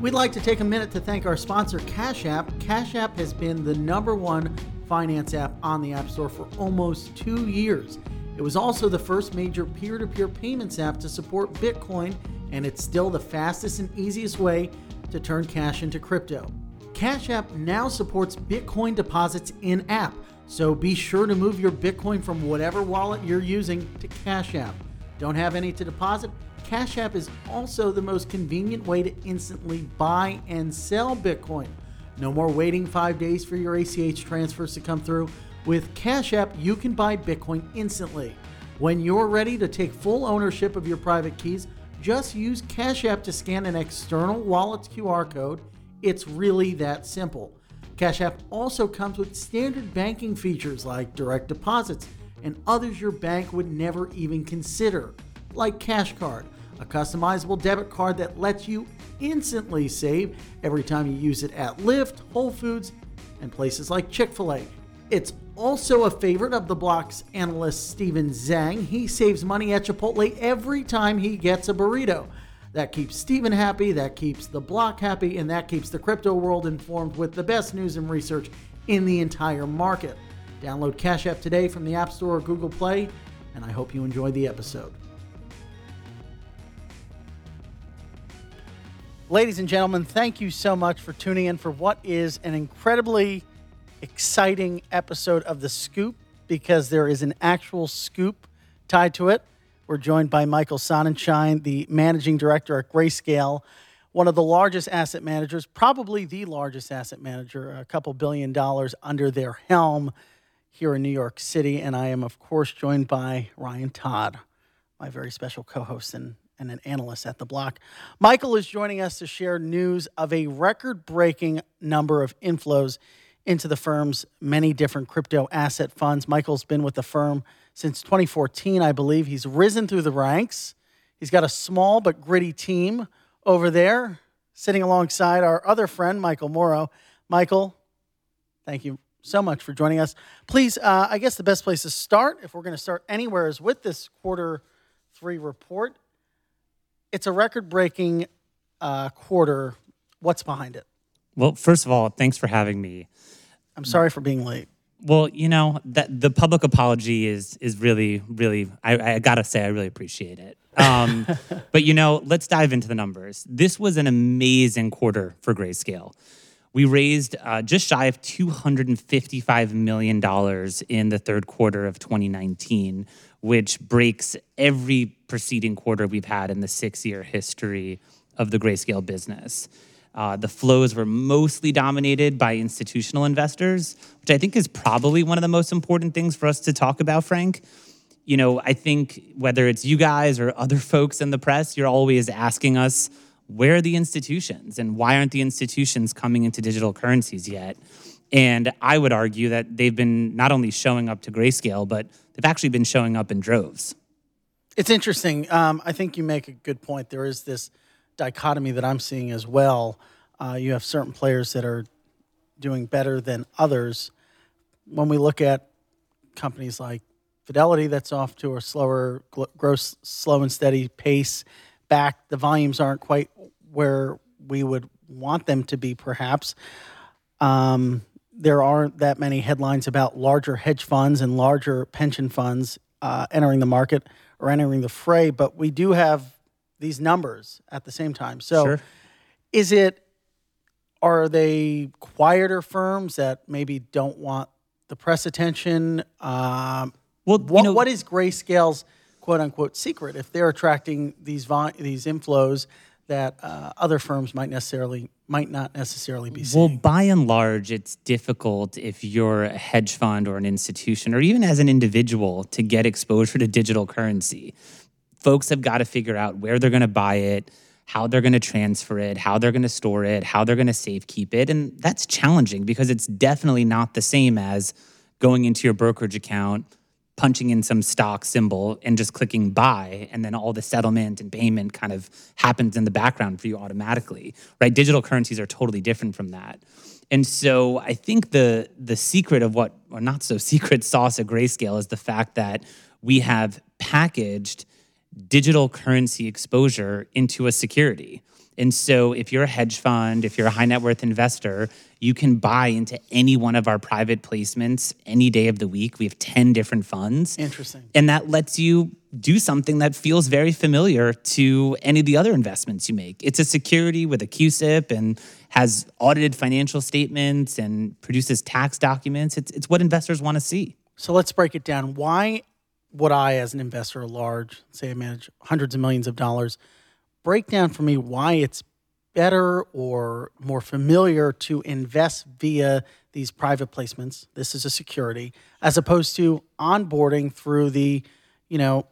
We'd like to take a minute to thank our sponsor, Cash App. Cash App has been the #1 finance app on the App Store for almost 2 years. It was also the first major peer-to-peer payments app to support Bitcoin, and it's still the fastest and easiest way to turn cash into crypto. Cash App now supports Bitcoin deposits in-app, so be sure to move your Bitcoin from whatever wallet you're using to Cash App. Don't have any to deposit? Cash App is also the most convenient way to instantly buy and sell Bitcoin. No more waiting 5 days for your ACH transfers to come through. With Cash App, you can buy Bitcoin instantly. When you're ready to take full ownership of your private keys, just use Cash App to scan an external wallet's QR code. It's really that simple. Cash App also comes with standard banking features like direct deposits and others your bank would never even consider, like Cash Card, a customizable debit card that lets you instantly save every time you use it at Lyft, Whole Foods, and places like Chick-fil-A. It's also a favorite of the Block's analyst Steven Zhang. He saves money at Chipotle every time he gets a burrito. That keeps Steven happy, that keeps the Block happy, and that keeps the crypto world informed with the best news and research in the entire market. Download Cash App today from the App Store or Google Play, and I hope you enjoy the episode. Ladies and gentlemen, thank you so much for tuning in for what is an incredibly exciting episode of The Scoop, because there is an actual scoop tied to it. We're joined by Michael Sonnenshein, the managing director at Grayscale, one of the largest asset managers, probably the largest asset manager, a couple $2 billion under their helm here in New York City. And I am, of course, joined by Ryan Todd, my very special co-host and an analyst at The Block. Michael is joining us to share news of a record-breaking number of inflows into the firm's many different crypto asset funds. Michael's been with the firm since 2014, I believe. He's risen through the ranks. He's got a small but gritty team over there, sitting alongside our other friend, Michael Morrow. Michael, thank you so much for joining us. Please, I guess the best place to start, if we're going to start anywhere, is with this Q3 report. It's a record-breaking quarter. What's behind it? Well, first of all, thanks for having me. I'm sorry for being late. Well, you know, that the public apology is really, really, I got to say, I really appreciate it. But, you know, let's dive into the numbers. This was an amazing quarter for Grayscale. We raised just shy of $255 million in the Q3 of 2019, which breaks every preceding quarter we've had in the 6-year history of the Grayscale business. The flows were mostly dominated by institutional investors, which I think is probably one of the most important things for us to talk about, Frank. You know, I think whether it's you guys or other folks in the press, you're always asking us, where are the institutions and why aren't the institutions coming into digital currencies yet? And I would argue that they've been not only showing up to Grayscale, but they've actually been showing up in droves. It's interesting. I think you make a good point. There is this dichotomy that I'm seeing as well. You have certain players that are doing better than others. When we look at companies like Fidelity, that's off to a slower growth, slow and steady pace back. The volumes aren't quite where we would want them to be, perhaps. There aren't that many headlines about larger hedge funds and larger pension funds entering the market or entering the fray, but we do have these numbers at the same time. So sure. Are they quieter firms that maybe don't want the press attention? What is Grayscale's quote unquote secret if they're attracting these inflows that other firms might not necessarily be seeing? Well, by and large, it's difficult if you're a hedge fund or an institution or even as an individual to get exposure to digital currency. Folks have got to figure out where they're going to buy it, how they're going to transfer it, how they're going to store it, how they're going to safekeep it. And that's challenging because it's definitely not the same as going into your brokerage account, punching in some stock symbol and just clicking buy. And then all the settlement and payment kind of happens in the background for you automatically, right? Digital currencies are totally different from that. And so I think the secret of what, or not so secret sauce at Grayscale is the fact that we have packaged digital currency exposure into a security. And so if you're a hedge fund, if you're a high net worth investor, you can buy into any one of our private placements any day of the week. We have 10 different funds. Interesting. And that lets you do something that feels very familiar to any of the other investments you make. It's a security with a QSIP and has audited financial statements and produces tax documents. It's what investors want to see. So let's break it down. Why would I, as an investor, a large, say I manage hundreds of millions of dollars, break down for me why it's better or more familiar to invest via these private placements, this is a security, as opposed to onboarding through the, you know,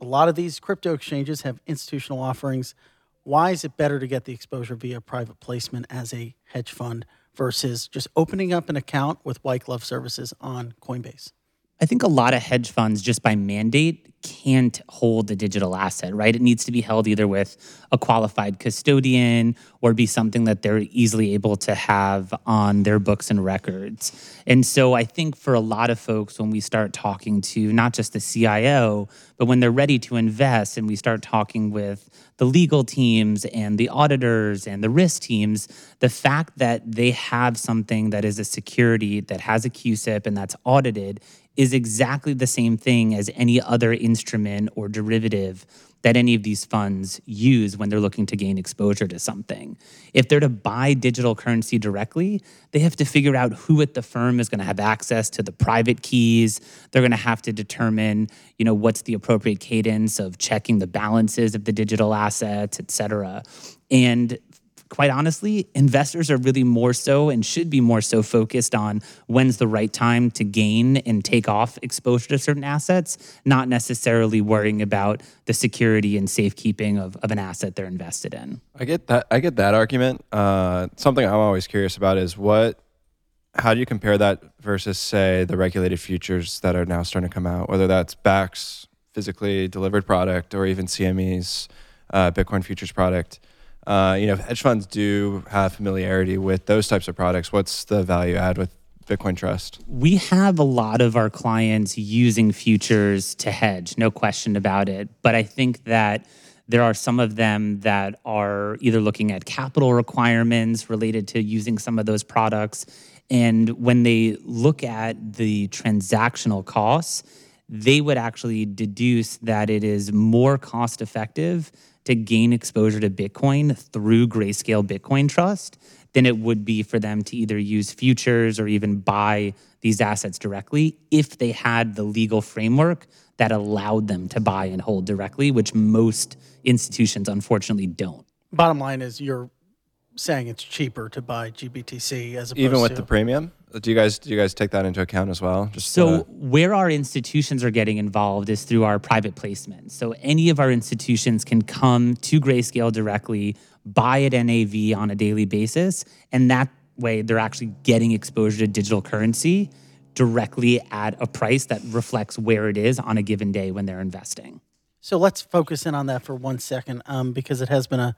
a lot of these crypto exchanges have institutional offerings. Why is it better to get the exposure via private placement as a hedge fund versus just opening up an account with white glove services on Coinbase? I think a lot of hedge funds, just by mandate, can't hold the digital asset, right? It needs to be held either with a qualified custodian or be something that they're easily able to have on their books and records. And so I think for a lot of folks, when we start talking to not just the CIO, but when they're ready to invest and we start talking with the legal teams and the auditors and the risk teams, the fact that they have something that is a security that has a QSIP and that's audited is exactly the same thing as any other instrument or derivative that any of these funds use when they're looking to gain exposure to something. If they're to buy digital currency directly, they have to figure out who at the firm is going to have access to the private keys. They're going to have to determine, you know, what's the appropriate cadence of checking the balances of the digital assets, et cetera. And quite honestly, investors are really more so and should be more so focused on when's the right time to gain and take off exposure to certain assets, not necessarily worrying about the security and safekeeping of an asset they're invested in. I get that argument. Something I'm always curious about is how do you compare that versus, say, the regulated futures that are now starting to come out, whether that's BACs, physically delivered product, or even CMEs, Bitcoin futures product. Hedge funds do have familiarity with those types of products. What's the value add with Bitcoin Trust? We have a lot of our clients using futures to hedge, no question about it. But I think that there are some of them that are either looking at capital requirements related to using some of those products. And when they look at the transactional costs, they would actually deduce that it is more cost effective to gain exposure to Bitcoin through Grayscale Bitcoin Trust than it would be for them to either use futures or even buy these assets directly if they had the legal framework that allowed them to buy and hold directly, which most institutions unfortunately don't. Bottom line is you're saying it's cheaper to buy GBTC as opposed to... Even with the premium? Do you guys take that into account as well? Where our institutions are getting involved is through our private placements. So any of our institutions can come to Grayscale directly, buy at NAV on a daily basis, and that way they're actually getting exposure to digital currency directly at a price that reflects where it is on a given day when they're investing. So let's focus in on that for 1 second, because it has been a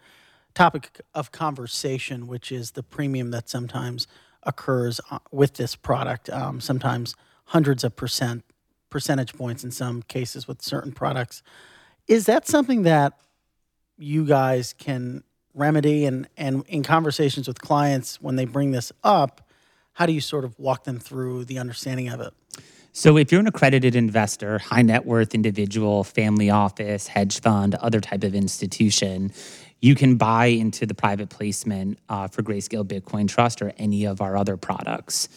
topic of conversation, which is the premium that sometimes occurs with this product, sometimes hundreds of percentage points in some cases with certain products. Is that something that you guys can remedy? And in conversations with clients, when they bring this up, how do you sort of walk them through the understanding of it? So if you're an accredited investor, high net worth individual, family office, hedge fund, other type of institution, you can buy into the private placement for Grayscale Bitcoin Trust or any of our other products.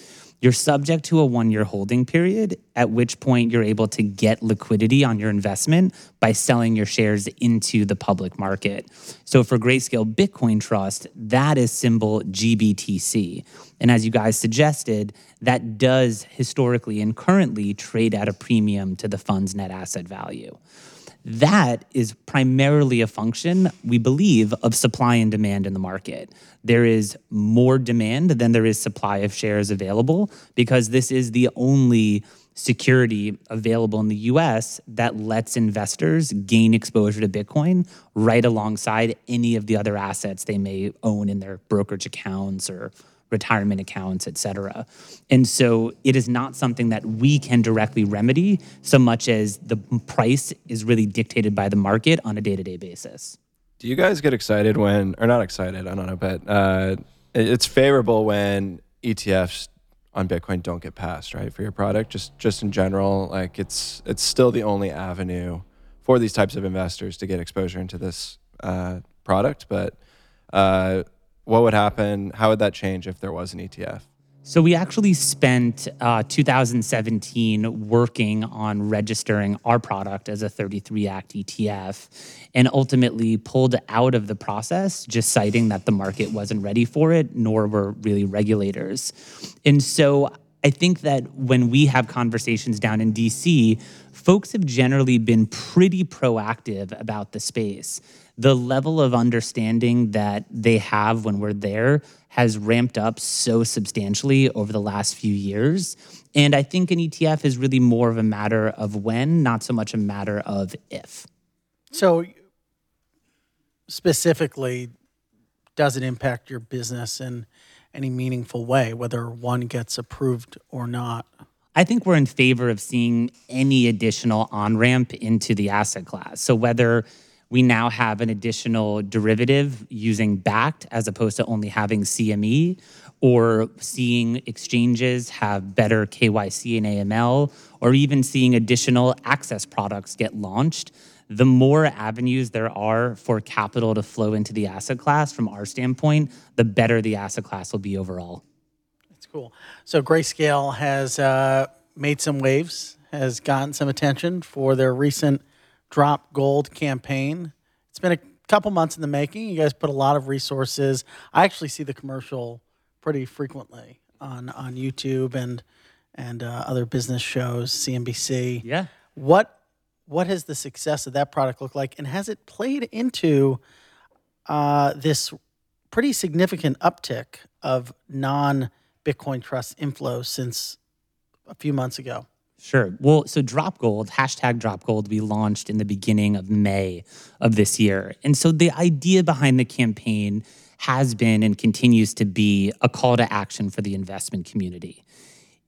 You're subject to a 1-year holding period, at which point you're able to get liquidity on your investment by selling your shares into the public market. So for Grayscale Bitcoin Trust, that is symbol GBTC. And as you guys suggested, that does historically and currently trade at a premium to the fund's net asset value. That is primarily a function, we believe, of supply and demand in the market. There is more demand than there is supply of shares available because this is the only security available in the U.S. that lets investors gain exposure to Bitcoin right alongside any of the other assets they may own in their brokerage accounts or retirement accounts, et cetera. And so it is not something that we can directly remedy so much as the price is really dictated by the market on a day-to-day basis. Do you guys get excited when, or not excited, I don't know, but it's favorable when ETFs on Bitcoin don't get passed, right, for your product? Just in general, like it's still the only avenue for these types of investors to get exposure into this product, but what would happen? How would that change if there was an ETF? So we actually spent 2017 working on registering our product as a 33 Act ETF and ultimately pulled out of the process, just citing that the market wasn't ready for it, nor were really regulators. And so I think that when we have conversations down in DC, folks have generally been pretty proactive about the space. The level of understanding that they have when we're there has ramped up so substantially over the last few years. And I think an ETF is really more of a matter of when, not so much a matter of if. So specifically, does it impact your business in any meaningful way, whether one gets approved or not? I think we're in favor of seeing any additional on-ramp into the asset class. So whether we now have an additional derivative using backed as opposed to only having CME, or seeing exchanges have better KYC and AML, or even seeing additional access products get launched. The more avenues there are for capital to flow into the asset class, from our standpoint, the better the asset class will be overall. That's cool. So Grayscale has made some waves, has gotten some attention for their recent Drop Gold campaign. It's been a couple months in the making. You guys put a lot of resources. I actually see the commercial pretty frequently on YouTube and other business shows, CNBC. Yeah. What has the success of that product looked like, and has it played into this pretty significant uptick of non-Bitcoin trust inflow since a few months ago? Sure. Well, so Drop Gold, hashtag Drop Gold, we launched in the beginning of May of this year. And so the idea behind the campaign has been and continues to be a call to action for the investment community.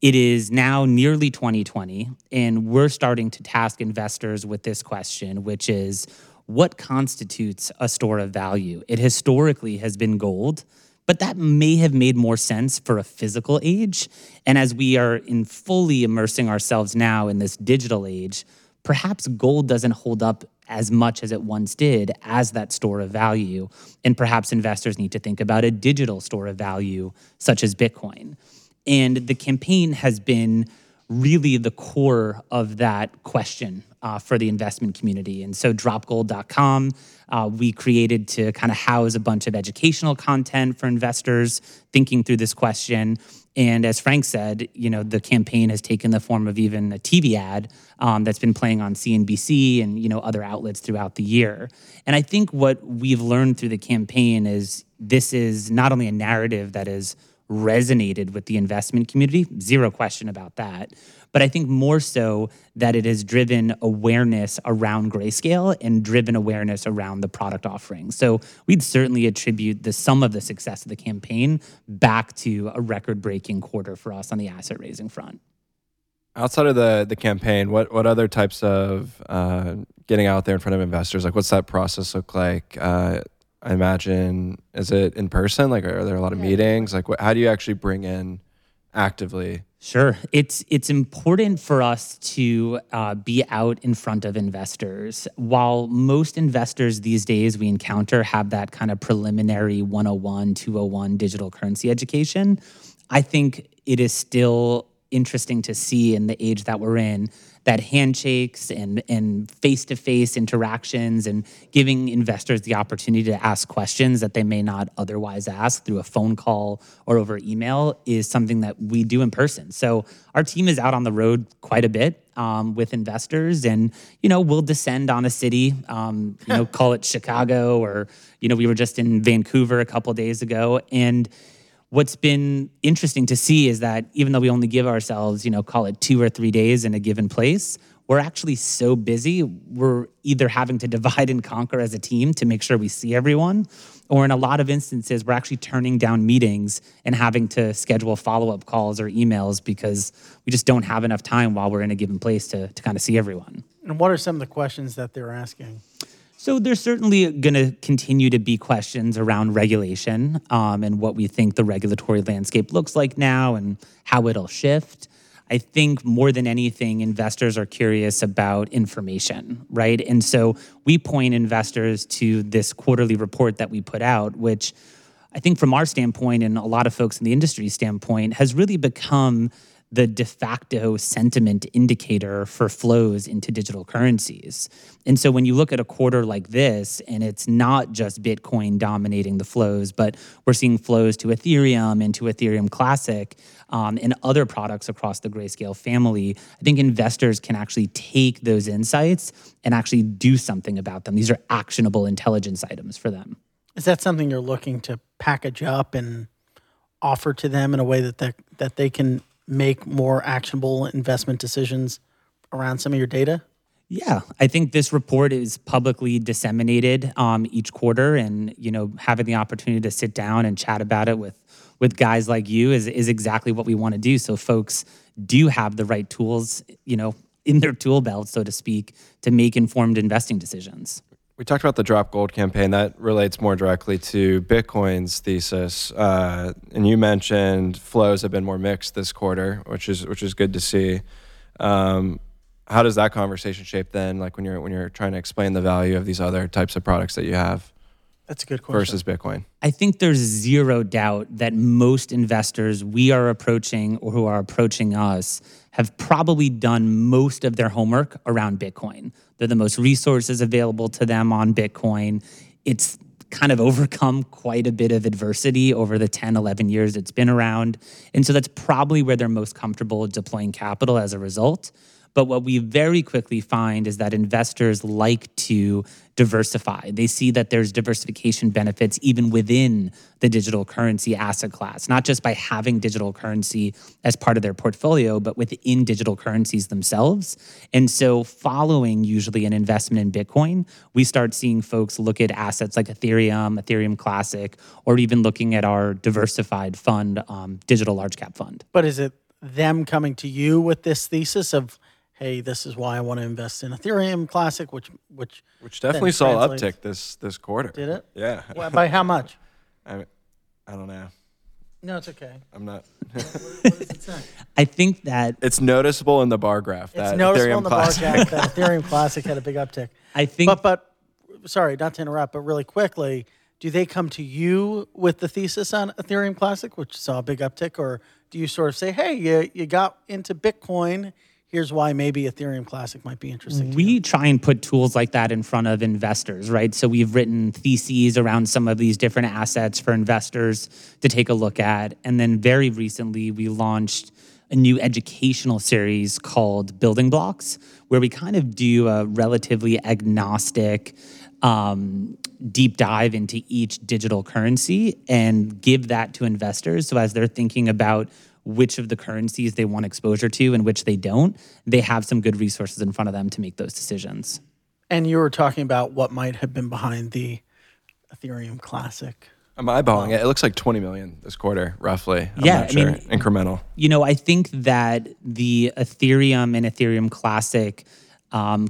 It is now nearly 2020, and we're starting to task investors with this question, which is, what constitutes a store of value? It historically has been gold, but that may have made more sense for a physical age. And as we are in fully immersing ourselves now in this digital age, perhaps gold doesn't hold up as much as it once did as that store of value. And perhaps investors need to think about a digital store of value, such as Bitcoin. And the campaign has been really the core of that question for the investment community. And so dropgold.com, we created to kind of house a bunch of educational content for investors thinking through this question. And as Frank said, you know, the campaign has taken the form of even a TV ad that's been playing on CNBC and, you know, other outlets throughout the year. And I think what we've learned through the campaign is this is not only a narrative that is resonated with the investment community, zero question about that. But I think more so that it has driven awareness around Grayscale and driven awareness around the product offering. So we'd certainly attribute the sum of the success of the campaign back to a record-breaking quarter for us on the asset raising front. Outside of the campaign, what other types of getting out there in front of investors, like what's that process look like? I imagine, is it in person? Like, are there a lot of meetings? Like, how do you actually bring in actively? Sure. It's important for us to be out in front of investors. While most investors these days we encounter have that kind of preliminary 101, 201 digital currency education, I think it is still interesting to see in the age that we're in that handshakes and face-to-face interactions and giving investors the opportunity to ask questions that they may not otherwise ask through a phone call or over email is something that we do in person. So our team is out on the road quite a bit with investors, and, you know, we'll descend on a city, you know, call it Chicago, or, you know, we were just in Vancouver a couple days ago. And what's been interesting to see is that even though we only give ourselves, you know, call it 2 or 3 days in a given place, we're actually so busy, we're either having to divide and conquer as a team to make sure we see everyone, or in a lot of instances, we're actually turning down meetings and having to schedule follow-up calls or emails because we just don't have enough time while we're in a given place to kind of see everyone. And what are some of the questions that they're asking? So there's certainly going to continue to be questions around regulation and what we think the regulatory landscape looks like now and how it'll shift. I think more than anything, investors are curious about information, right? And so we point investors to this quarterly report that we put out, which I think from our standpoint and a lot of folks in the industry's standpoint has really become the de facto sentiment indicator for flows into digital currencies. And so when you look at a quarter like this, and it's not just Bitcoin dominating the flows, but we're seeing flows to Ethereum and to Ethereum Classic and other products across the Grayscale family, I think investors can actually take those insights and actually do something about them. These are actionable intelligence items for them. Is that something you're looking to package up and offer to them in a way that they can make more actionable investment decisions around some of your data? Yeah, I think this report is publicly disseminated each quarter, and having the opportunity to sit down and chat about it with guys like you is exactly what we want to do. So folks do have the right tools, in their tool belt, so to speak, to make informed investing decisions. We talked about the Drop Gold campaign. That relates more directly to Bitcoin's thesis. And you mentioned flows have been more mixed this quarter, which is good to see. How does that conversation shape then, like when you're trying to explain the value of these other types of products that you have? That's a good question. Versus Bitcoin. I think there's zero doubt that most investors we are approaching or who are approaching us have probably done most of their homework around Bitcoin. They're the most resources available to them on Bitcoin. It's kind of overcome quite a bit of adversity over the 10, 11 years it's been around. And so that's probably where they're most comfortable deploying capital as a result. But what we very quickly find is that investors like to diversify. They see that there's diversification benefits even within the digital currency asset class, not just by having digital currency as part of their portfolio, but within digital currencies themselves. And so following usually an investment in Bitcoin, we start seeing folks look at assets like Ethereum, Ethereum Classic, or even looking at our diversified fund, digital large cap fund. But is it them coming to you with this thesis of, hey, this is why I want to invest in Ethereum Classic, which definitely saw an uptick this quarter. Did it? Yeah. Well, by how much? I don't know. No, it's okay. I'm not. What does it say? I think that it's noticeable in the bar graph. That Ethereum Classic had a big uptick. I think. But sorry, not to interrupt, but really quickly, do they come to you with the thesis on Ethereum Classic, which saw a big uptick, or do you sort of say, hey, you got into Bitcoin? Here's why maybe Ethereum Classic might be interesting to you. Try and put tools like that in front of investors, right? So we've written theses around some of these different assets for investors to take a look at. And then very recently, we launched a new educational series called Building Blocks, where we kind of do a relatively agnostic deep dive into each digital currency and give that to investors. So as they're thinking about which of the currencies they want exposure to and which they don't, they have some good resources in front of them to make those decisions. And you were talking about what might have been behind the Ethereum Classic. I'm eyeballing it. It looks like 20 million this quarter, roughly. Incremental. I think that the Ethereum and Ethereum Classic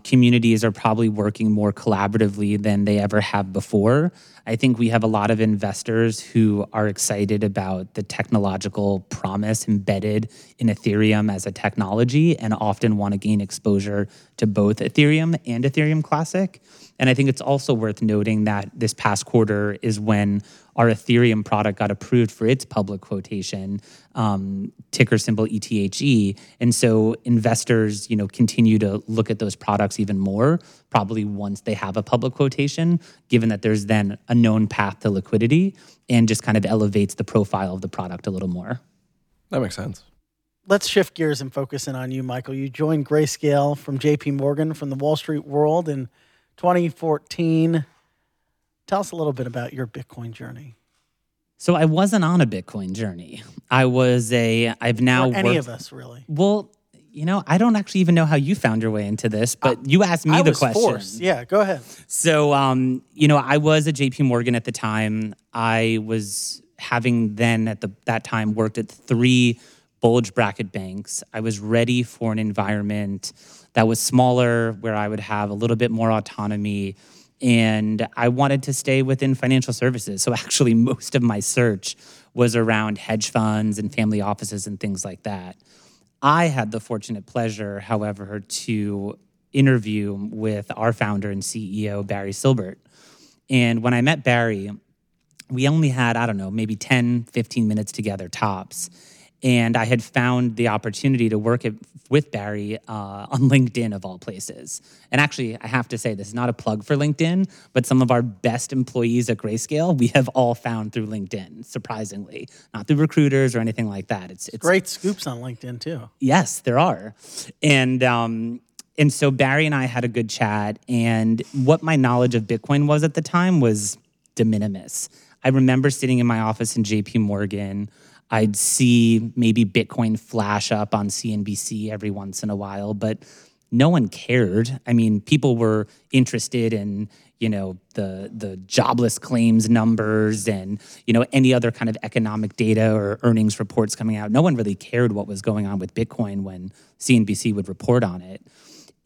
communities are probably working more collaboratively than they ever have before. I think we have a lot of investors who are excited about the technological promise embedded in Ethereum as a technology and often want to gain exposure to both Ethereum and Ethereum Classic. And I think it's also worth noting that this past quarter is when our Ethereum product got approved for its public quotation, ticker symbol ETHE. And so investors, continue to look at those products even more, probably once they have a public quotation, given that there's then a known path to liquidity and just kind of elevates the profile of the product a little more. That makes sense. Let's shift gears and focus in on you, Michael. You joined Grayscale from J.P. Morgan from the Wall Street world in 2014. Tell us a little bit about your Bitcoin journey. So I wasn't on a Bitcoin journey. I've now worked... Any of us, really. Well, you know, I don't actually even know how you found your way into this, but you asked me the question. Forced. Yeah, go ahead. So, you know, I was at J.P. Morgan at the time. I was having then at that time worked at 3 bulge bracket banks. I was ready for an environment that was smaller, where I would have a little bit more autonomy, and I wanted to stay within financial services. So actually most of my search was around hedge funds and family offices and things like that. I had the fortunate pleasure, however, to interview with our founder and CEO, Barry Silbert. And when I met Barry, we only had, I don't know, maybe 10, 15 minutes together tops. And I had found the opportunity to work with Barry on LinkedIn, of all places. And actually, I have to say, this is not a plug for LinkedIn, but some of our best employees at Grayscale, we have all found through LinkedIn, surprisingly. Not through recruiters or anything like that. It's great scoops on LinkedIn, too. Yes, there are. And so Barry and I had a good chat. And what my knowledge of Bitcoin was at the time was de minimis. I remember sitting in my office in J.P. Morgan. I'd see maybe Bitcoin flash up on CNBC every once in a while, but no one cared. I mean, people were interested in, you know, the jobless claims numbers and, you know, any other kind of economic data or earnings reports coming out. No one really cared what was going on with Bitcoin when CNBC would report on it.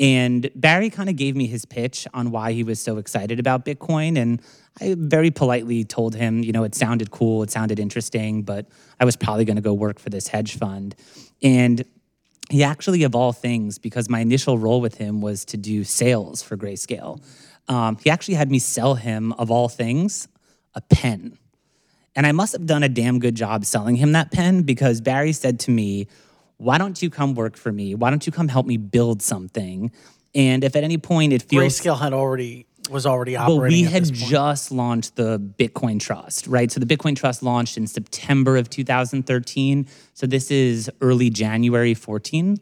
And Barry kind of gave me his pitch on why he was so excited about Bitcoin. And I very politely told him, you know, it sounded cool, it sounded interesting, but I was probably going to go work for this hedge fund. And he actually, of all things, because my initial role with him was to do sales for Grayscale, he actually had me sell him, of all things, a pen. And I must have done a damn good job selling him that pen, because Barry said to me, "Why don't you come work for me? Why don't you come help me build something?" And if at any point it feels... Grayscale was already operating. Well, we had just launched the Bitcoin Trust, right? So the Bitcoin Trust launched in September of 2013. So this is early January 14.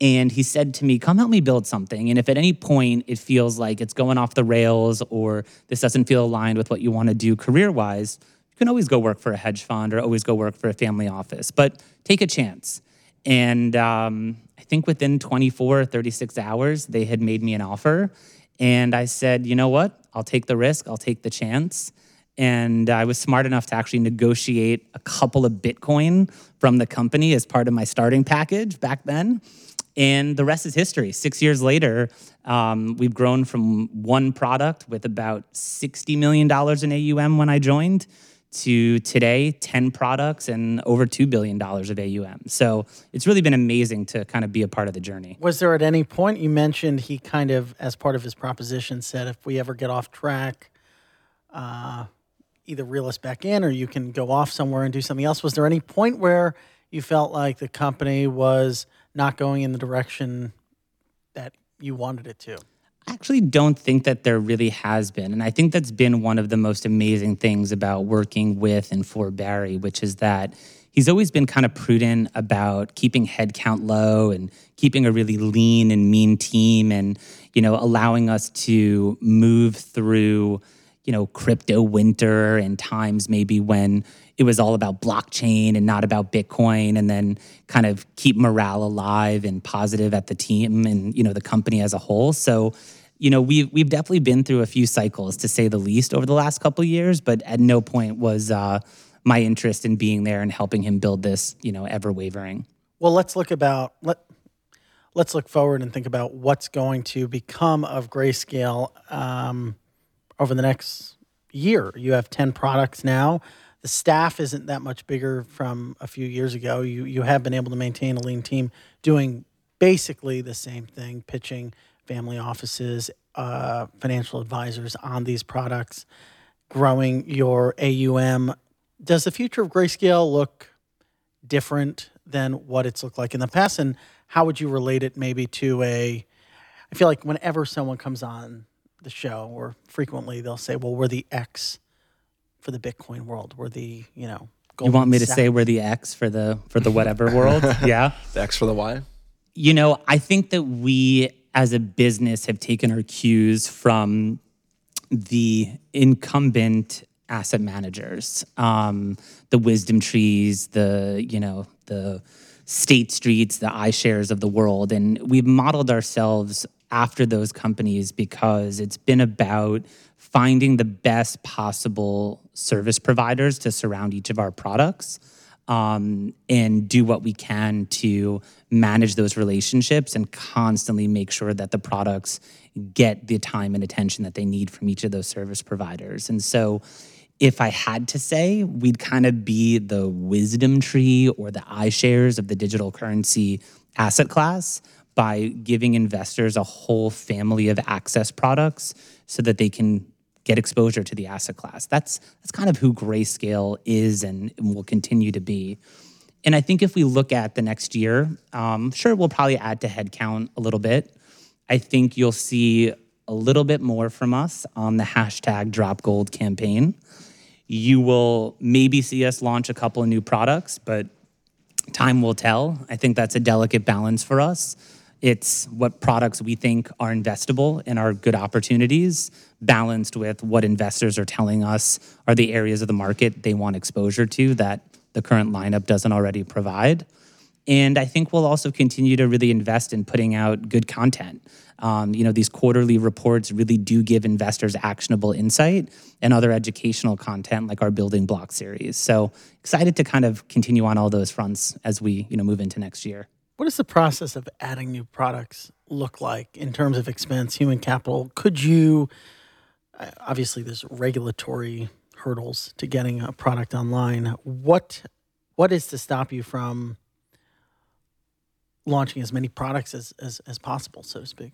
And he said to me, "Come help me build something. And if at any point it feels like it's going off the rails or this doesn't feel aligned with what you want to do career-wise, you can always go work for a hedge fund or always go work for a family office. But take a chance." And I think within 24, 36 hours, they had made me an offer. And I said, you know what? I'll take the risk. I'll take the chance. And I was smart enough to actually negotiate a couple of Bitcoin from the company as part of my starting package back then. And the rest is history. 6 years later, we've grown from one product with about $60 million in AUM when I joined to today, 10 products and over $2 billion of AUM. So it's really been amazing to kind of be a part of the journey. Was there at any point, you mentioned he kind of, as part of his proposition, said, if we ever get off track, either reel us back in or you can go off somewhere and do something else. Was there any point where you felt like the company was not going in the direction that you wanted it to? I actually don't think that there really has been. And I think that's been one of the most amazing things about working with and for Barry, which is that he's always been kind of prudent about keeping headcount low and keeping a really lean and mean team and, you know, allowing us to move through, you know, crypto winter and times maybe when it was all about blockchain and not about Bitcoin, and then kind of keep morale alive and positive at the team and, you know, the company as a whole. So, you know, we've definitely been through a few cycles, to say the least, over the last couple of years, but at no point was my interest in being there and helping him build this, you know, ever wavering. Well, let's look forward and think about what's going to become of Grayscale over the next year. You have 10 products now. The staff isn't that much bigger from a few years ago. You have been able to maintain a lean team doing basically the same thing, pitching family offices, financial advisors on these products, growing your AUM. Does the future of Grayscale look different than what it's looked like in the past? And how would you relate it maybe to I feel like whenever someone comes on the show, or frequently, they'll say, well, we're the X for the Bitcoin world. We're the, you know, Goldman. You want me to say we're the X for the whatever world? Yeah. The X for the Y? You know, I think that we as a business have taken our cues from the incumbent asset managers, the wisdom trees, the, you know, the State Streets, the iShares of the world. And we've modeled ourselves after those companies because it's been about finding the best possible service providers to surround each of our products and do what we can to manage those relationships and constantly make sure that the products get the time and attention that they need from each of those service providers. And so if I had to say, we'd kind of be the wisdom tree or the iShares of the digital currency asset class, by giving investors a whole family of access products so that they can get exposure to the asset class. That's kind of who Grayscale is and will continue to be. And I think if we look at the next year, sure, we'll probably add to headcount a little bit. I think you'll see a little bit more from us on the #DropGold campaign. You will maybe see us launch a couple of new products, but time will tell. I think that's a delicate balance for us. It's what products we think are investable and are good opportunities, balanced with what investors are telling us are the areas of the market they want exposure to that the current lineup doesn't already provide. And I think we'll also continue to really invest in putting out good content. These quarterly reports really do give investors actionable insight and other educational content like our Building Block series. So excited to kind of continue on all those fronts as we, move into next year. What does the process of adding new products look like in terms of expense, human capital? Could you, obviously there's regulatory hurdles to getting a product online. What is to stop you from launching as many products as possible, so to speak?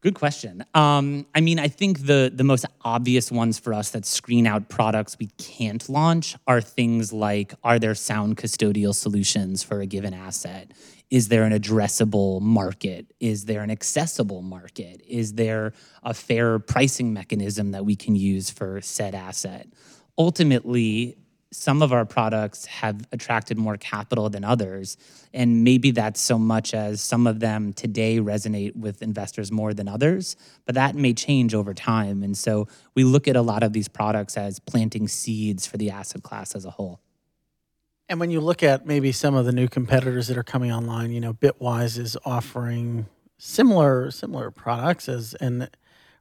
Good question. I think the most obvious ones for us that screen out products we can't launch are things like, are there sound custodial solutions for a given asset? Is there an addressable market? Is there an accessible market? Is there a fair pricing mechanism that we can use for said asset? Ultimately, some of our products have attracted more capital than others, and maybe that's so much as some of them today resonate with investors more than others, but that may change over time. And so we look at a lot of these products as planting seeds for the asset class as a whole. And when you look at maybe some of the new competitors that are coming online, Bitwise is offering similar products, and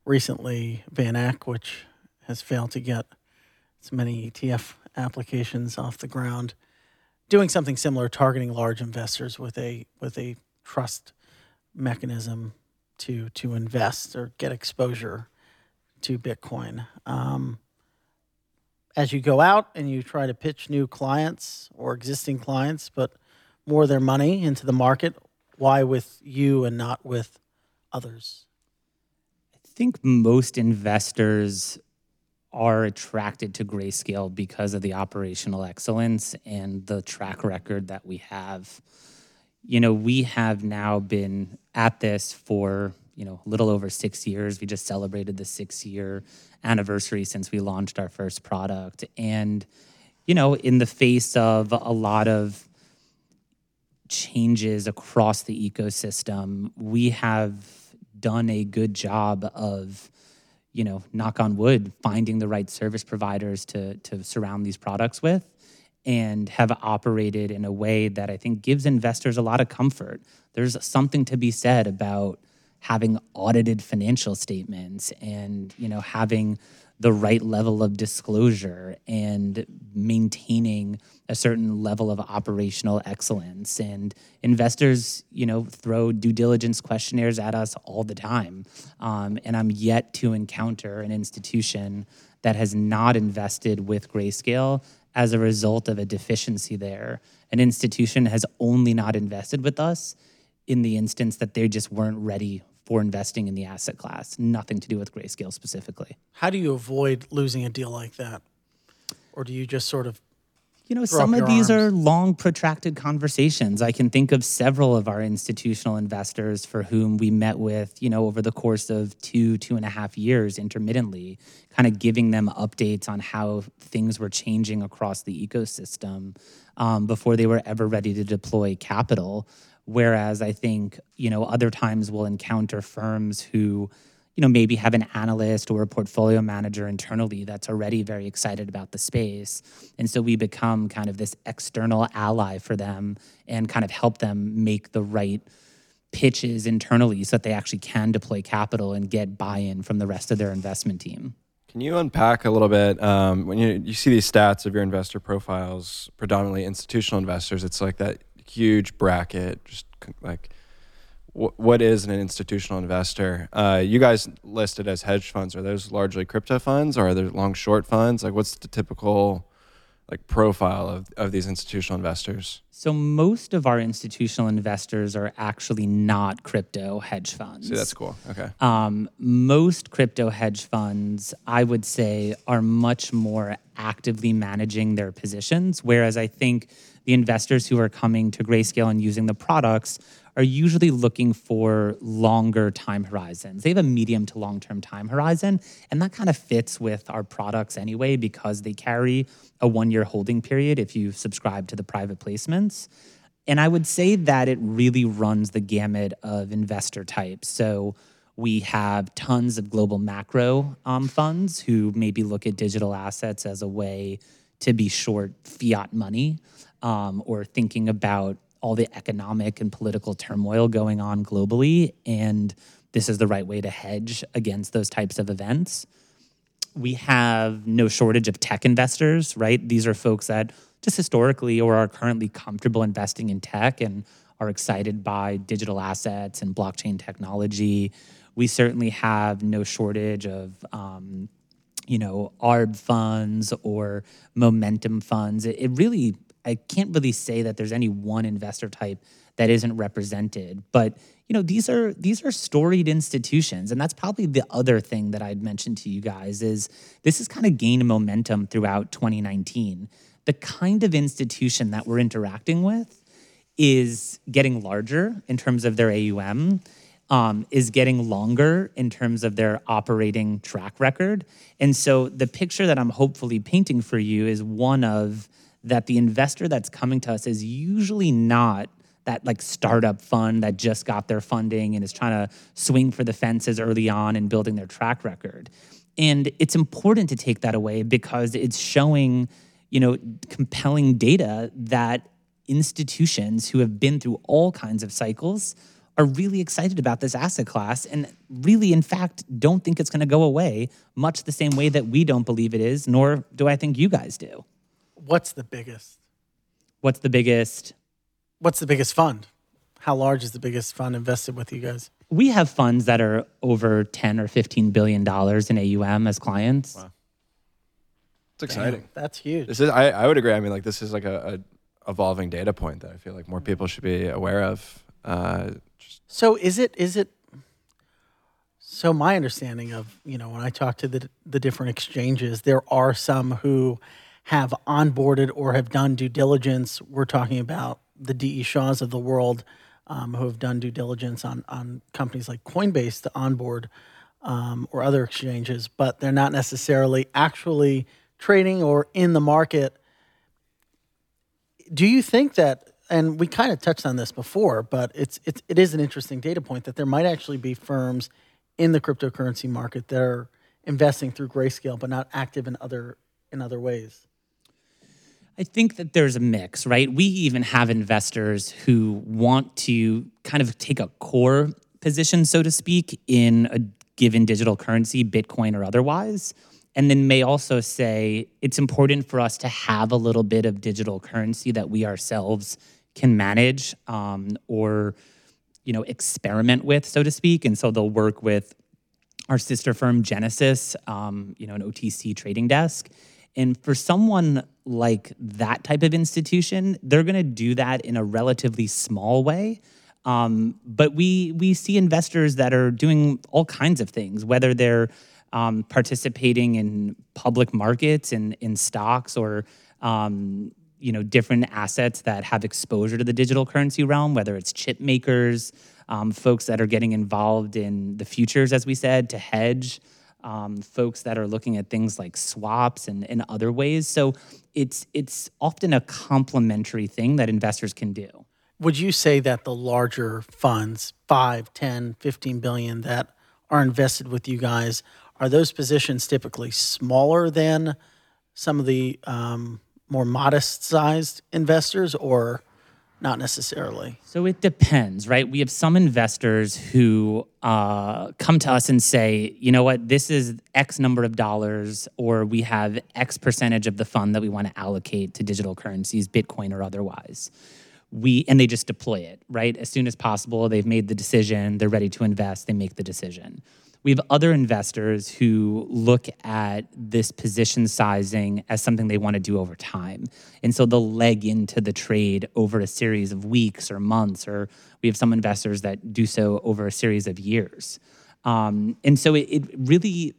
recently VanEck, which has failed to get as many ETF applications off the ground, doing something similar, targeting large investors with a trust mechanism to invest or get exposure to Bitcoin. As you go out and you try to pitch new clients or existing clients, but more of their money into the market, why with you and not with others? I think most investors are attracted to Grayscale because of the operational excellence and the track record that we have. We have now been at this for a little over 6 years. We just celebrated the 6-year anniversary since we launched our first product. And, in the face of a lot of changes across the ecosystem, we have done a good job of, knock on wood, finding the right service providers to surround these products with, and have operated in a way that I think gives investors a lot of comfort. There's something to be said about having audited financial statements and, having the right level of disclosure and maintaining a certain level of operational excellence. And investors, throw due diligence questionnaires at us all the time. And I'm yet to encounter an institution that has not invested with Grayscale as a result of a deficiency there. An institution has only not invested with us in the instance that they just weren't ready for investing in the asset class, nothing to do with Grayscale specifically. How do you avoid losing a deal like that? Or do you just sort of some of these are long, protracted conversations. I can think of several of our institutional investors for whom we met with, over the course of 2.5 years intermittently, kind of giving them updates on how things were changing across the ecosystem before they were ever ready to deploy capital. Whereas I think, other times we'll encounter firms who, you know, maybe have an analyst or a portfolio manager internally that's already very excited about the space. And so we become kind of this external ally for them and kind of help them make the right pitches internally so that they actually can deploy capital and get buy-in from the rest of their investment team. Can you unpack a little bit, when you see these stats of your investor profiles, predominantly institutional investors, it's like that huge bracket, just like what is an institutional investor? You guys listed as hedge funds. Are those largely crypto funds or are there long short funds? Like what's the typical like profile of these institutional investors? So most of our institutional investors are actually not crypto hedge funds. See, that's cool. Okay. Most crypto hedge funds, I would say, are much more actively managing their positions, whereas I think the investors who are coming to Grayscale and using the products are usually looking for longer time horizons. They have a medium to long-term time horizon, and that kind of fits with our products anyway because they carry a one-year holding period if you subscribe to the private placements. And I would say that it really runs the gamut of investor types. So we have tons of global macro funds who maybe look at digital assets as a way to be short fiat money or thinking about all the economic and political turmoil going on globally, and this is the right way to hedge against those types of events. We have no shortage of tech investors, right? These are folks that just historically or are currently comfortable investing in tech and are excited by digital assets and blockchain technology. We certainly have no shortage of ARB funds or momentum funds. It really, I can't really say that there's any one investor type that isn't represented, but you know, these are storied institutions, and that's probably the other thing that I'd mentioned to you guys is this has kind of gained momentum throughout 2019. The kind of institution that we're interacting with is getting larger in terms of their AUM, is getting longer in terms of their operating track record, and so the picture that I'm hopefully painting for you is one of that the investor that's coming to us is usually not that like startup fund that just got their funding and is trying to swing for the fences early on and building their track record. And it's important to take that away because it's showing, you know, compelling data that institutions who have been through all kinds of cycles are really excited about this asset class and really, in fact, don't think it's going to go away, much the same way that we don't believe it is, nor do I think you guys do. What's the biggest fund? How large is the biggest fund invested with you guys? We have funds that are over $10 or $15 billion in AUM as clients. Wow. It's exciting. Damn, that's huge. This is, I would agree. I mean, like, this is like a evolving data point that I feel like more people should be aware of. So is it, so my understanding of, you know, when I talk to the different exchanges, there are some who have onboarded or have done due diligence. We're talking about the D.E. Shaws of the world who have done due diligence on companies like Coinbase to onboard or other exchanges, but they're not necessarily actually trading or in the market. Do you think that, and we kind of touched on this before, but it is an interesting data point that there might actually be firms in the cryptocurrency market that are investing through Grayscale but not active in other ways? I think that there's a mix, right? We even have investors who want to kind of take a core position, so to speak, in a given digital currency, Bitcoin or otherwise, and then may also say, it's important for us to have a little bit of digital currency that we ourselves can manage or, you know, experiment with, so to speak. And so they'll work with our sister firm, Genesis, an OTC trading desk. And for someone like that type of institution, they're going to do that in a relatively small way. But we see investors that are doing all kinds of things, whether they're participating in public markets and in stocks or different assets that have exposure to the digital currency realm, whether it's chip makers, folks that are getting involved in the futures, as we said, to hedge. Folks that are looking at things like swaps and other ways. So it's often a complementary thing that investors can do. Would you say that the larger funds, 5, 10, 15 billion, that are invested with you guys, are those positions typically smaller than some of the more modest-sized investors, or not necessarily? So it depends, right? We have some investors who come to us and say, you know what, this is X number of dollars, or we have X percentage of the fund that we want to allocate to digital currencies, Bitcoin or otherwise. And they just deploy it, right? As soon as possible, they've made the decision, they're ready to invest, they make the decision. We have other investors who look at this position sizing as something they want to do over time. And so they'll leg into the trade over a series of weeks or months, or we have some investors that do so over a series of years. And so it really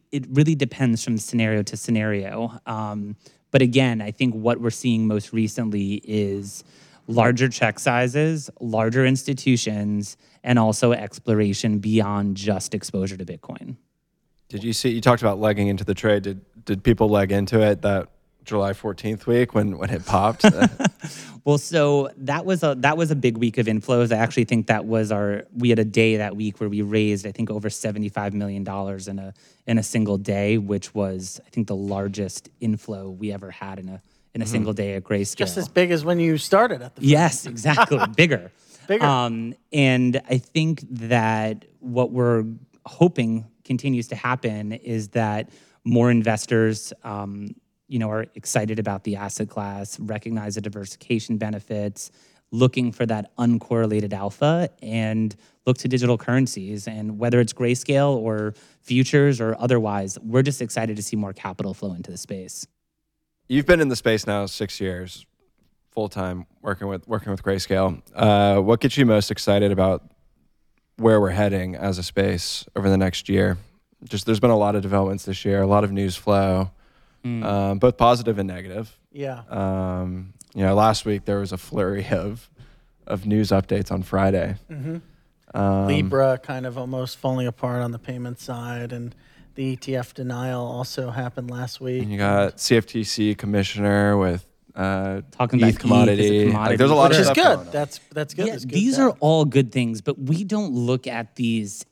depends from scenario to scenario. But again, I think what we're seeing most recently is larger check sizes, larger institutions, and also exploration beyond just exposure to Bitcoin. Did you see, you talked about legging into the trade. Did people leg into it that July 14th week when it popped? Well, so that was a big week of inflows. I actually think that was we had a day that week where we raised, I think, over $75 million in a single day, which was, I think, the largest inflow we ever had in a single day at Grayscale. Just as big as when you started at the firm. Yes, exactly. Bigger. And I think that what we're hoping continues to happen is that more investors are excited about the asset class, recognize the diversification benefits, looking for that uncorrelated alpha, and look to digital currencies. And whether it's Grayscale or futures or otherwise, we're just excited to see more capital flow into the space. You've been in the space now 6 years, full time, working with Grayscale. What gets you most excited about where we're heading as a space over the next year? Just there's been a lot of developments this year, a lot of news flow, both positive and negative. Yeah. Last week there was a flurry of news updates on Friday. Mm-hmm. Libra kind of almost falling apart on the payment side, and the ETF denial also happened last week. And you got CFTC commissioner with talking ETH about commodity. Like, there's a lot of stuff going on. Which is good. That's good. Yeah, these are all good things, but we don't look at these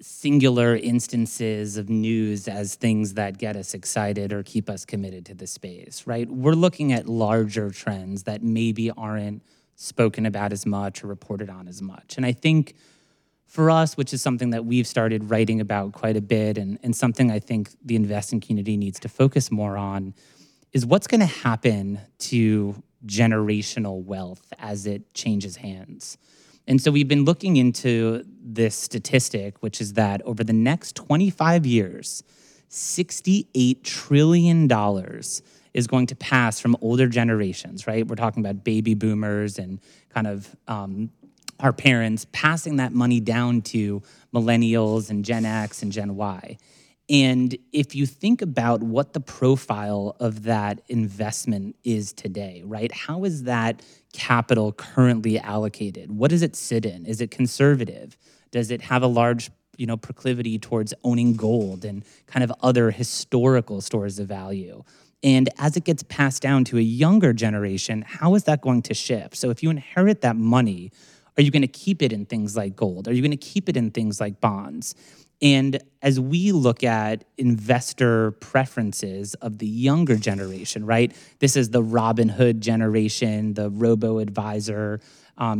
singular instances of news as things that get us excited or keep us committed to the space, right? We're looking at larger trends that maybe aren't spoken about as much or reported on as much. And I think for us, which is something that we've started writing about quite a bit, and something I think the investing community needs to focus more on, is what's going to happen to generational wealth as it changes hands. And so we've been looking into this statistic, which is that over the next 25 years, $68 trillion is going to pass from older generations, right? We're talking about baby boomers and kind of our parents, passing that money down to millennials and Gen X and Gen Y. And if you think about what the profile of that investment is today, right? How is that capital currently allocated? What does it sit in? Is it conservative? Does it have a large, proclivity towards owning gold and kind of other historical stores of value? And as it gets passed down to a younger generation, how is that going to shift? So if you inherit that money, are you going to keep it in things like gold? Are you going to keep it in things like bonds? And as we look at investor preferences of the younger generation, right? This is the Robinhood generation, the robo-advisor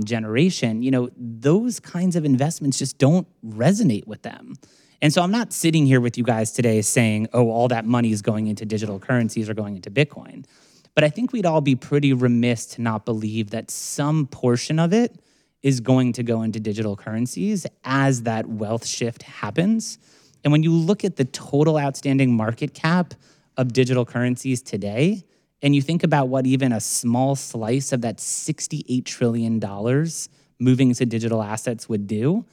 generation. Those kinds of investments just don't resonate with them. And so I'm not sitting here with you guys today saying, oh, all that money is going into digital currencies or going into Bitcoin. But I think we'd all be pretty remiss to not believe that some portion of it is going to go into digital currencies as that wealth shift happens. And when you look at the total outstanding market cap of digital currencies today, and you think about what even a small slice of that $68 trillion moving to digital assets would do,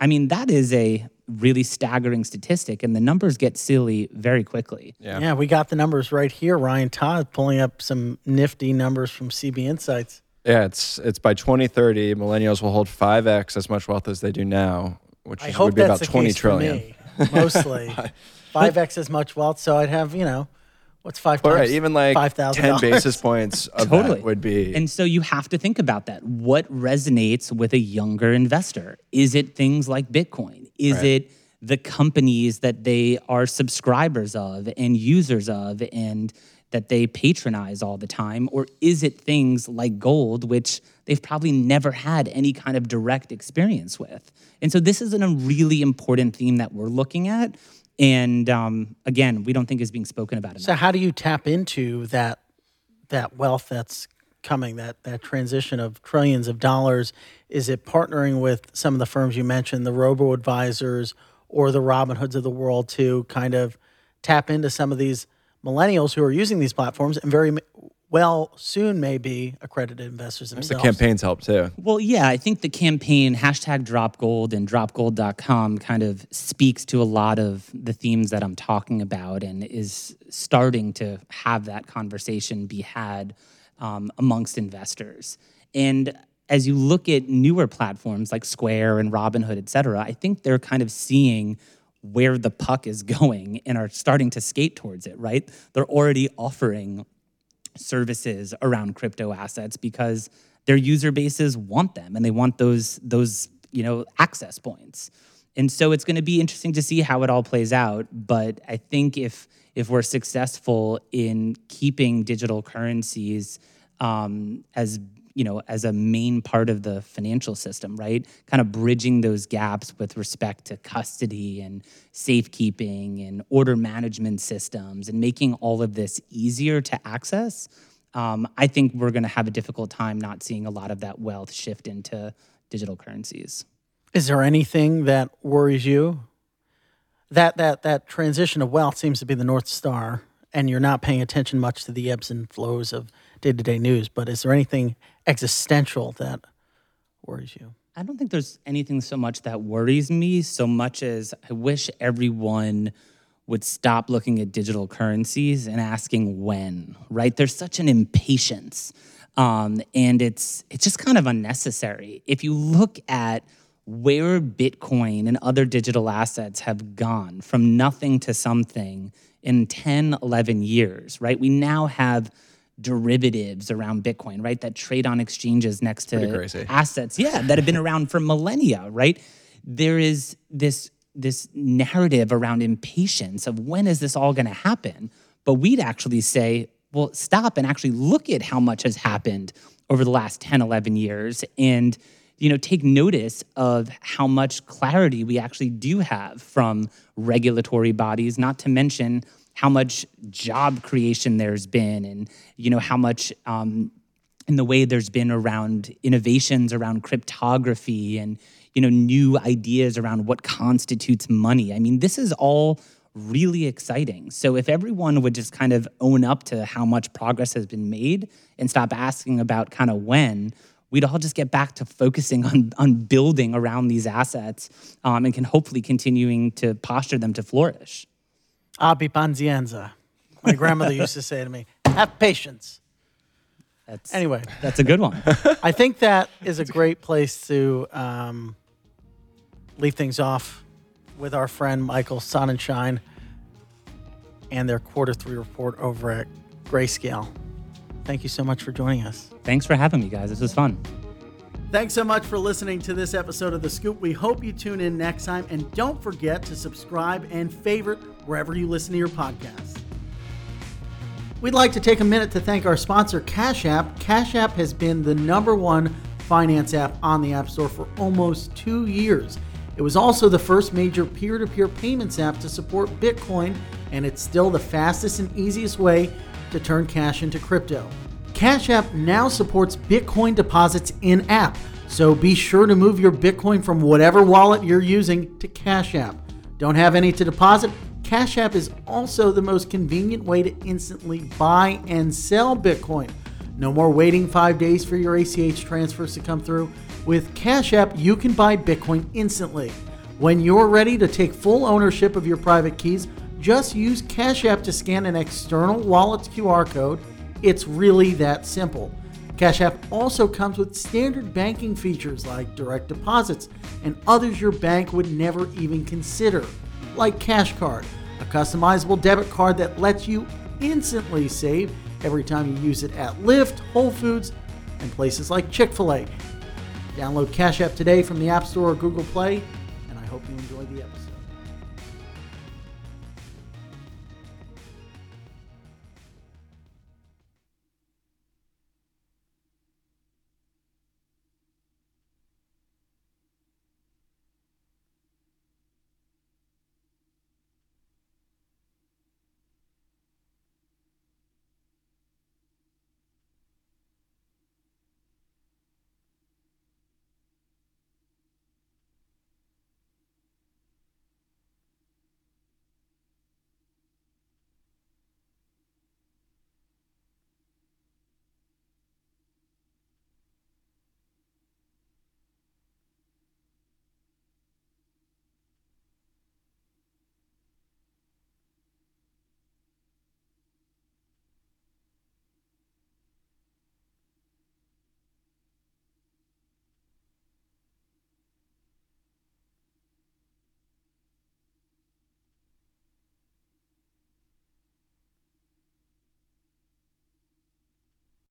I mean, that is a really staggering statistic, and the numbers get silly very quickly. Yeah, we got the numbers right here. Ryan Todd pulling up some nifty numbers from CB Insights. Yeah, it's by 2030, millennials will hold 5x as much wealth as they do now, which would be about 20 trillion. For me, mostly 5x as much wealth. So I'd have, what's 5 times? Right, even like 10 basis points of totally. That would be. And so you have to think about that. What resonates with a younger investor? Is it things like Bitcoin? Is it the companies that they are subscribers of and users of and that they patronize all the time? Or is it things like gold, which they've probably never had any kind of direct experience with? And so this is a really important theme that we're looking at. And again, we don't think is being spoken about enough. So how do you tap into that wealth that's coming, that transition of trillions of dollars? Is it partnering with some of the firms you mentioned, the robo-advisors or the Robinhoods of the world, to kind of tap into some of these millennials who are using these platforms and very well soon may be accredited investors themselves? The campaigns help too. Well, yeah, I think the campaign, #DropGold and dropgold.com, kind of speaks to a lot of the themes that I'm talking about and is starting to have that conversation be had amongst investors. And as you look at newer platforms like Square and Robinhood, et cetera, I think they're kind of seeing where the puck is going and are starting to skate towards it, right? They're already offering services around crypto assets because their user bases want them and they want those access points. And so it's going to be interesting to see how it all plays out. But I think if we're successful in keeping digital currencies as a main part of the financial system, right? Kind of bridging those gaps with respect to custody and safekeeping and order management systems and making all of this easier to access, I think we're going to have a difficult time not seeing a lot of that wealth shift into digital currencies. Is there anything that worries you? That transition of wealth seems to be the North Star, and you're not paying attention much to the ebbs and flows of day-to-day news, but is there anything existential that worries you? I don't think there's anything so much that worries me so much as I wish everyone would stop looking at digital currencies and asking when, right? There's such an impatience, and it's just kind of unnecessary. If you look at where Bitcoin and other digital assets have gone from nothing to something in 10, 11 years, right? We now have derivatives around Bitcoin, right? That trade on exchanges next to assets, that have been around for millennia, right? There is this narrative around impatience of when is this all going to happen? But we'd actually say, well, stop and actually look at how much has happened over the last 10, 11 years and take notice of how much clarity we actually do have from regulatory bodies, not to mention how much job creation there's been and, how much in the way there's been around innovations around cryptography and, new ideas around what constitutes money. I mean, this is all really exciting. So if everyone would just kind of own up to how much progress has been made and stop asking about kind of when, we'd all just get back to focusing on building around these assets and can hopefully continuing to posture them to flourish. Abbi pazienza. My grandmother used to say to me, have patience. Anyway. That's a good one. I think that is a great place to leave things off with our friend Michael Sonnenshein and their Q3 report over at Grayscale. Thank you so much for joining us. Thanks for having me, guys. This was fun. Thanks so much for listening to this episode of The Scoop. We hope you tune in next time. And don't forget to subscribe and favorite wherever you listen to your podcast. We'd like to take a minute to thank our sponsor, Cash App. Cash App has been the #1 finance app on the App Store for almost 2 years. It was also the first major peer-to-peer payments app to support Bitcoin, and it's still the fastest and easiest way to turn cash into crypto. Cash App now supports Bitcoin deposits in-app, so be sure to move your Bitcoin from whatever wallet you're using to Cash App. Don't have any to deposit? Cash App is also the most convenient way to instantly buy and sell Bitcoin. No more waiting 5 days for your ACH transfers to come through. With Cash App, you can buy Bitcoin instantly. When you're ready to take full ownership of your private keys, just use Cash App to scan an external wallet's QR code. It's really that simple. Cash App also comes with standard banking features like direct deposits and others your bank would never even consider, like Cash Card, a customizable debit card that lets you instantly save every time you use it at Lyft, Whole Foods, and places like Chick-fil-A. Download Cash App today from the App Store or Google Play, and I hope you enjoy the episode.